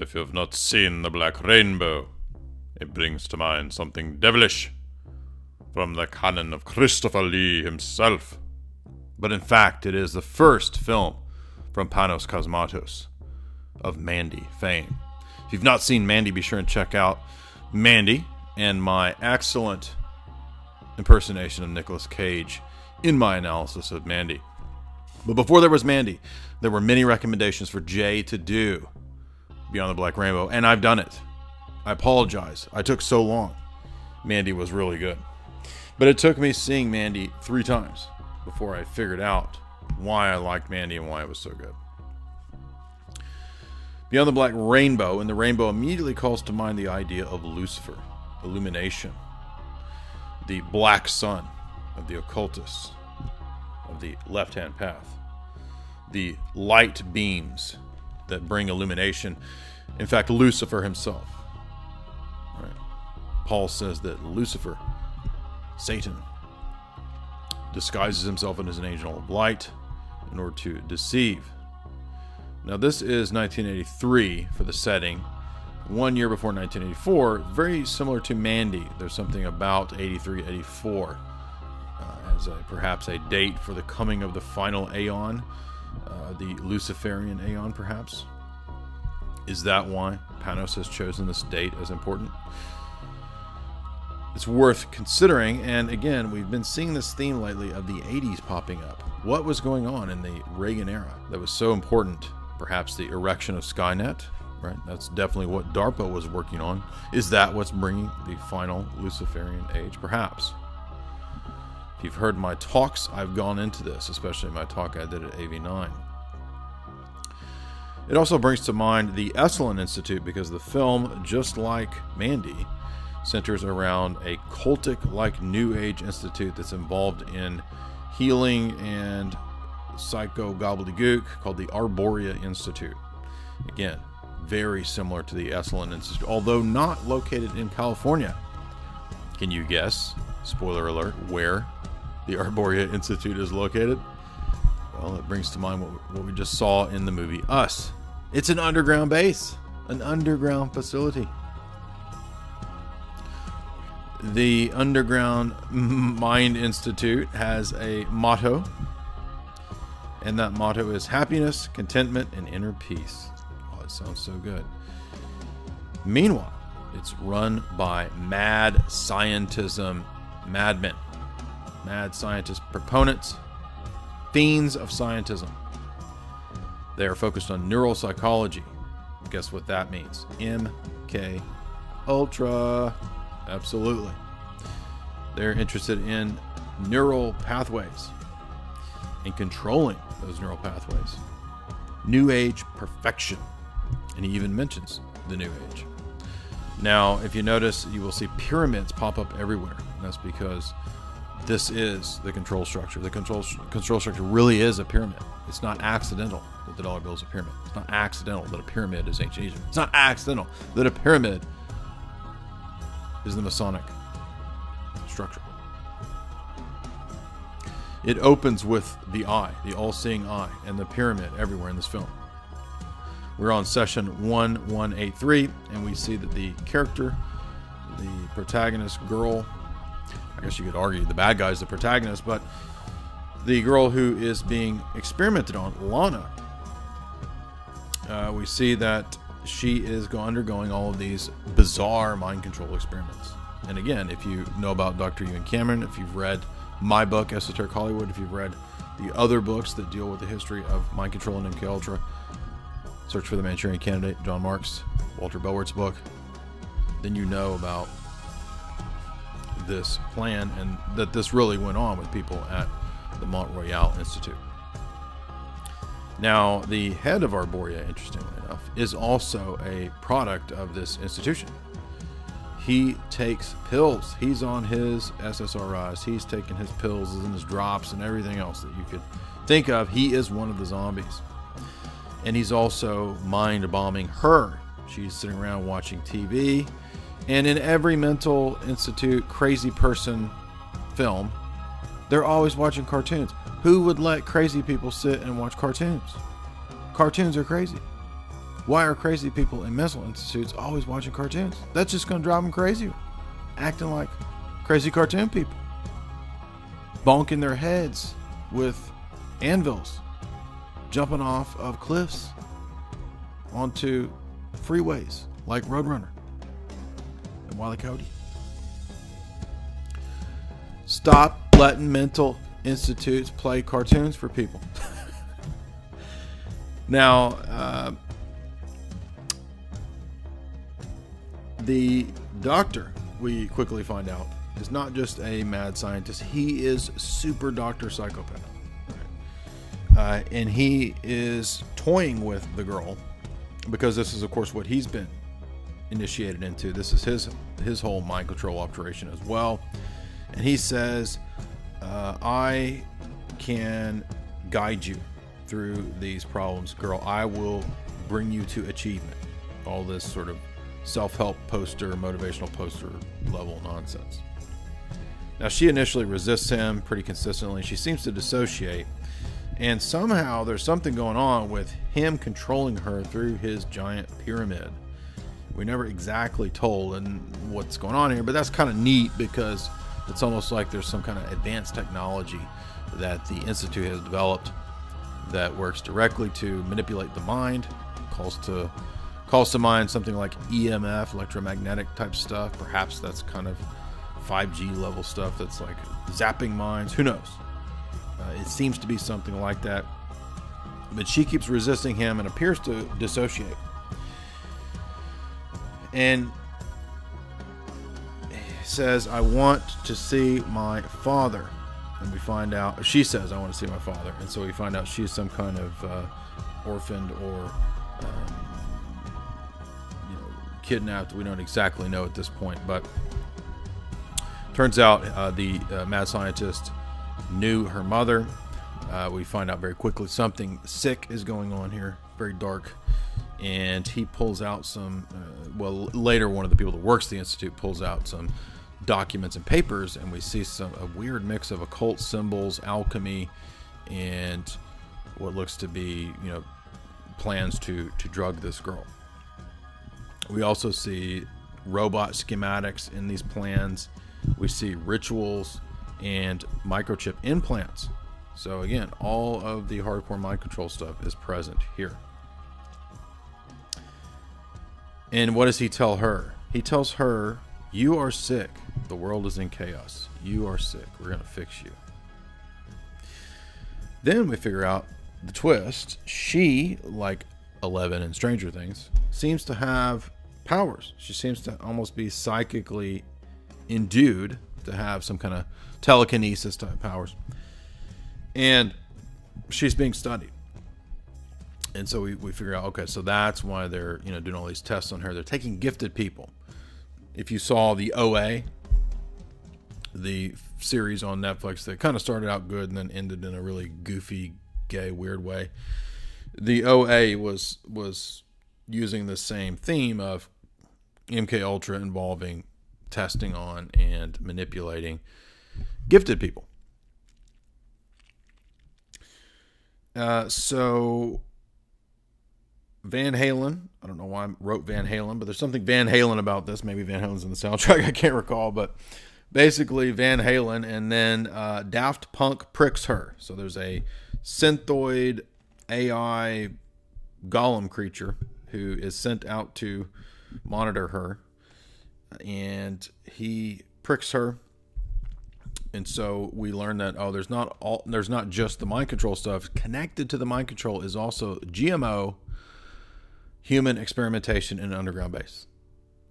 If you have not seen The Black Rainbow, it brings to mind something devilish from the canon of Christopher Lee himself. But in fact, it is the first film from Panos Cosmatos of Mandy fame. If you've not seen Mandy, be sure and check out Mandy and my excellent impersonation of Nicolas Cage in my analysis of Mandy. But before there was Mandy, there were many recommendations for Jay to do Beyond the Black Rainbow, and I've done it. I apologize. I took so long. Mandy was really good. But it took me seeing Mandy 3 times before I figured out why I liked Mandy and why it was so good. Beyond the Black Rainbow, and the rainbow immediately calls to mind the idea of Lucifer, illumination, the black sun of the occultists, of the left-hand path, the light beams that bring illumination. In fact, Lucifer himself. Right. Paul says that Lucifer, Satan, disguises himself as an angel of light in order to deceive. Now, this is 1983 for the setting. 1 year before 1984, very similar to Mandy. There's something about 83, 84 as perhaps a date for the coming of the final aeon. The Luciferian aeon, perhaps. Is that why Panos has chosen this date as important? It's worth considering, and again, we've been seeing this theme lately of the 80s popping up. What was going on in the Reagan era that was so important? Perhaps the erection of Skynet, right? That's definitely what DARPA was working on. Is that what's bringing the final Luciferian age? Perhaps. If you've heard my talks, I've gone into this, especially my talk I did at AV9. It also brings to mind the Esalen Institute, because the film, just like Mandy, centers around a cultic-like New Age institute that's involved in healing and psycho gobbledygook called the Arboria Institute. Again, very similar to the Esalen Institute, although not located in California. Can you guess, spoiler alert, where the Arboria Institute is located? Well, it brings to mind what we just saw in the movie Us. It's an underground base, an underground facility. The Underground Mind Institute has a motto, and that motto is happiness, contentment, and inner peace. Oh, it sounds so good. Meanwhile, it's run by mad scientism madmen, mad scientist proponents, fiends of scientism. They are focused on neuropsychology. Guess what that means? MK Ultra. Absolutely. They're interested in neural pathways and controlling those neural pathways. New Age perfection. And he even mentions the New Age. Now, if you notice, you will see pyramids pop up everywhere. And that's because this is the control structure. The control structure really is a pyramid. It's not accidental that the dollar bill is a pyramid. It's not accidental that a pyramid is ancient Egypt. It's not accidental that a pyramid is the Masonic structure. It opens with the eye, the all-seeing eye, and the pyramid everywhere in this film. We're on session 1183, and we see that the character, the protagonist girl, I guess you could argue the bad guy is the protagonist, but the girl who is being experimented on, Lana, we see that she is undergoing all of these bizarre mind control experiments. And again, if you know about Dr. Ewan Cameron, if you've read my book, Esoteric Hollywood, if you've read the other books that deal with the history of mind control and MK Ultra, search for The Manchurian Candidate, John Marks, Walter Bowert's book, then you know about this plan and that this really went on with people at the Mont Royal Institute. Now, the head of Arboria, interestingly enough, is also a product of this institution. He takes pills. He's on his SSRIs. He's taking his pills and his drops and everything else that you could think of. He is one of the zombies. And he's also mind bombing her. She's sitting around watching TV. And in every mental institute, crazy person film, they're always watching cartoons. Who would let crazy people sit and watch cartoons? Cartoons are crazy. Why are crazy people in mental institutes always watching cartoons? That's just going to drive them crazier. Acting like crazy cartoon people. Bonking their heads with anvils. Jumping off of cliffs onto freeways like Roadrunner and Wile E. Coyote. Stop letting mental institutes play cartoons for people. Now, the doctor, we quickly find out, is not just a mad scientist. He is super doctor psychopath. And he is toying with the girl because this is, of course, what he's been initiated into. This is his whole mind control operation as well. And he says, I can guide you through these problems, girl. I will bring you to achievement. All this sort of self-help poster, motivational poster level nonsense. Now, she initially resists him pretty consistently. She seems to dissociate. And somehow there's something going on with him controlling her through his giant pyramid. We never exactly told what's going on here, but that's kind of neat because it's almost like there's some kind of advanced technology that the Institute has developed that works directly to manipulate the mind, calls to mind something like EMF, electromagnetic type stuff. Perhaps that's kind of 5G level stuff that's like zapping minds. Who knows? It seems to be something like that, but she keeps resisting him and appears to dissociate. And says, I want to see my father. And we find out, she says, I want to see my father. And so we find out she's some kind of orphaned or kidnapped. We don't exactly know at this point, but turns out the mad scientist knew her mother. We find out very quickly something sick is going on here, very dark, and he pulls out some later one of the people that works the institute pulls out some documents and papers, and we see a weird mix of occult symbols, alchemy, and what looks to be plans to drug this girl. We also see robot schematics in these plans. We see rituals and microchip implants. So again, all of the hardcore mind control stuff is present here. And what does he tell her? He tells her, you are sick. The world is in chaos. You are sick. We're going to fix you. Then we figure out the twist. She, like Eleven in Stranger Things, seems to have powers. She seems to almost be psychically endued to have some kind of telekinesis type powers, and she's being studied. And so we figure out, okay, so that's why they're doing all these tests on her. They're taking gifted people. If you saw the OA, the series on Netflix that kind of started out good and then ended in a really goofy, gay, weird way, the OA was using the same theme of MK Ultra involving testing on and manipulating gifted people. So Van Halen, I don't know why I wrote Van Halen, but there's something Van Halen about this. Maybe Van Halen's in the soundtrack. I can't recall, but basically Van Halen, and then Daft Punk pricks her. So there's a synthoid AI golem creature who is sent out to monitor her, and he pricks her. And so we learn that, oh, there's not just the mind control stuff. Connected to the mind control is also GMO, human experimentation in an underground base.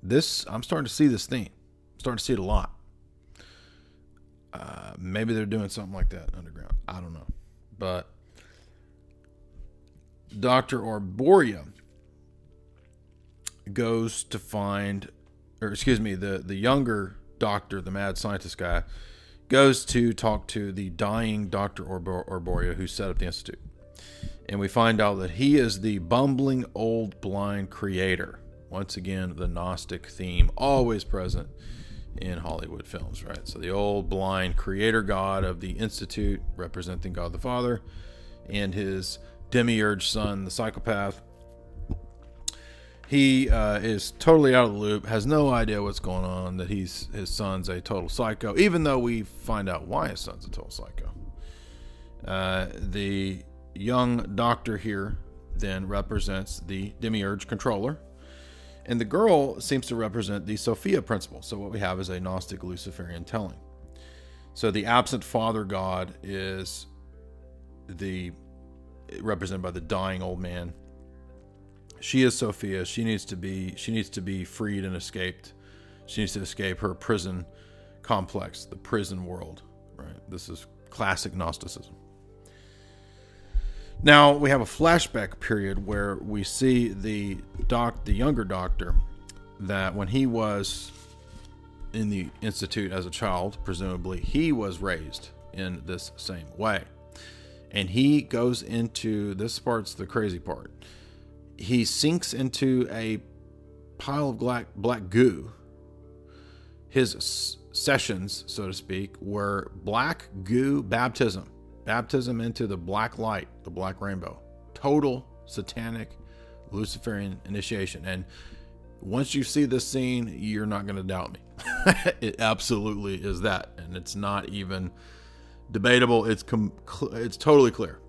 This, I'm starting to see this theme. I'm starting to see it a lot. Maybe they're doing something like that underground. I don't know. But Dr. Arboria goes to find, or excuse me, the younger doctor, the mad scientist guy, goes to talk to the dying Dr. Arboria who set up the institute. And we find out that he is the bumbling old blind creator. Once again, the Gnostic theme always present in Hollywood films, right? So the old blind creator god of the institute, representing God the Father, and his demiurge son, the psychopath. He is totally out of the loop, has no idea what's going on, that his son's a total psycho, even though we find out why his son's a total psycho. The young doctor here then represents the demiurge controller, and the girl seems to represent the Sophia principle. So what we have is a Gnostic Luciferian telling. So the absent father god is the represented by the dying old man. She is Sophia. She needs to be freed and escaped. She needs to escape her prison complex, the prison world, right? This is classic Gnosticism. Now, we have a flashback period where we see the younger doctor, that when he was in the institute as a child, presumably, he was raised in this same way. And he goes into, this part's the crazy part, he sinks into a pile of black goo. His sessions, so to speak, were black goo baptism. Baptism into the black light, the black rainbow. Total satanic Luciferian initiation. And once you see this scene, you're not going to doubt me. It absolutely is that. And it's not even debatable. It's totally clear.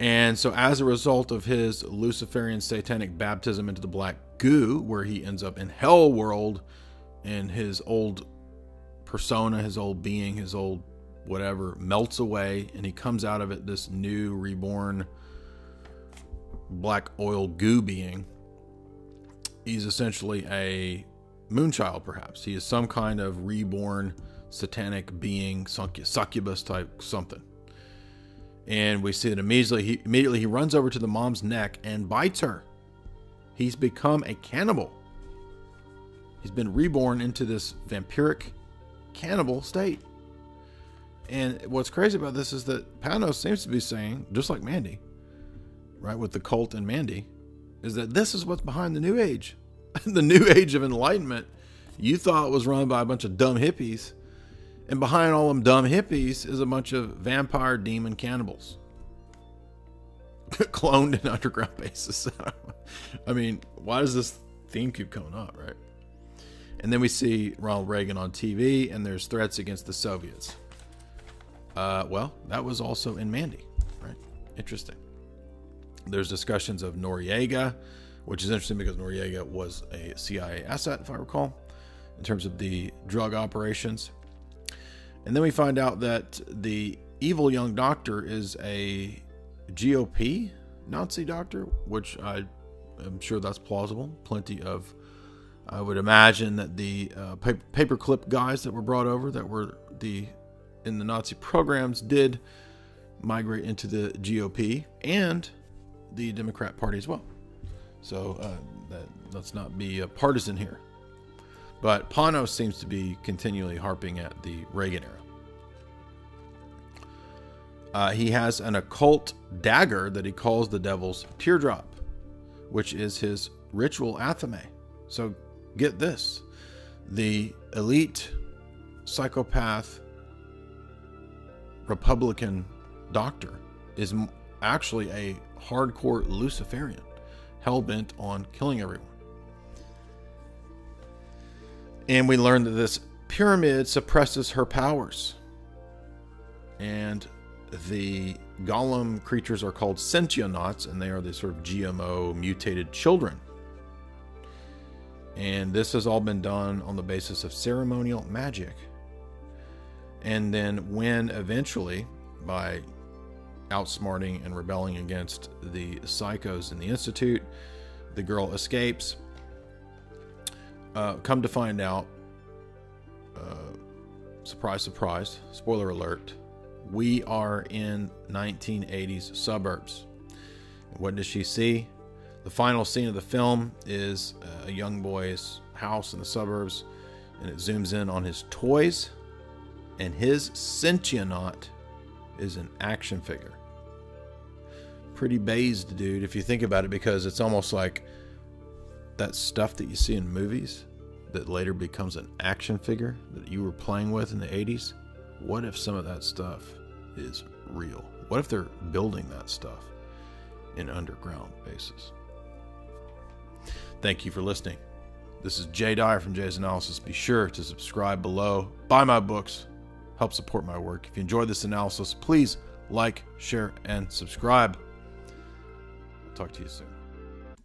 And so as a result of his Luciferian satanic baptism into the black goo, where he ends up in hell world, and his old persona, his old being, his old whatever melts away, and he comes out of it this new reborn black oil goo being. He's essentially a moonchild, perhaps. He is some kind of reborn satanic being, succubus type something. And we see it immediately he runs over to the mom's neck and bites her. He's become a cannibal. He's been reborn into this vampiric cannibal state. And what's crazy about this is that Panos seems to be saying, just like Mandy, right, with the cult and Mandy, is that this is what's behind the New Age. The New Age of Enlightenment you thought was run by a bunch of dumb hippies, and behind all them dumb hippies is a bunch of vampire demon cannibals cloned in underground bases. I mean, why does this theme keep coming up, right? And then we see Ronald Reagan on TV, and there's threats against the Soviets. Well, that was also in Mandy, right? Interesting. There's discussions of Noriega, which is interesting because Noriega was a CIA asset, if I recall, in terms of the drug operations. And then we find out that the evil young doctor is a GOP Nazi doctor, which I am sure that's plausible. Plenty of, I would imagine that the paperclip guys that were brought over, that were in the Nazi programs, did migrate into the GOP and the Democrat Party as well. So let's not be a partisan here. But Panos seems to be continually harping at the Reagan era. He has an occult dagger that he calls the Devil's Teardrop, which is his ritual athame. So get this. The elite psychopath Republican doctor is actually a hardcore Luciferian, hell-bent on killing everyone. And we learn that this pyramid suppresses her powers. And the golem creatures are called Sentionauts, and they are the sort of GMO mutated children. And this has all been done on the basis of ceremonial magic. And then when eventually, by outsmarting and rebelling against the psychos in the Institute, the girl escapes. Come to find out, surprise, surprise, spoiler alert, we are in 1980s suburbs. What does she see? The final scene of the film is a young boy's house in the suburbs, and it zooms in on his toys, and his Sentionaut is an action figure. Pretty based, dude, if you think about it, because it's almost like that stuff that you see in movies that later becomes an action figure that you were playing with in the 80s. What if some of that stuff is real? What if they're building that stuff in underground bases? Thank you for listening. This is Jay Dyer from Jay's Analysis. Be sure to subscribe below. Buy my books. Help support my work. If you enjoyed this analysis, please like, share, and subscribe. Talk to you soon.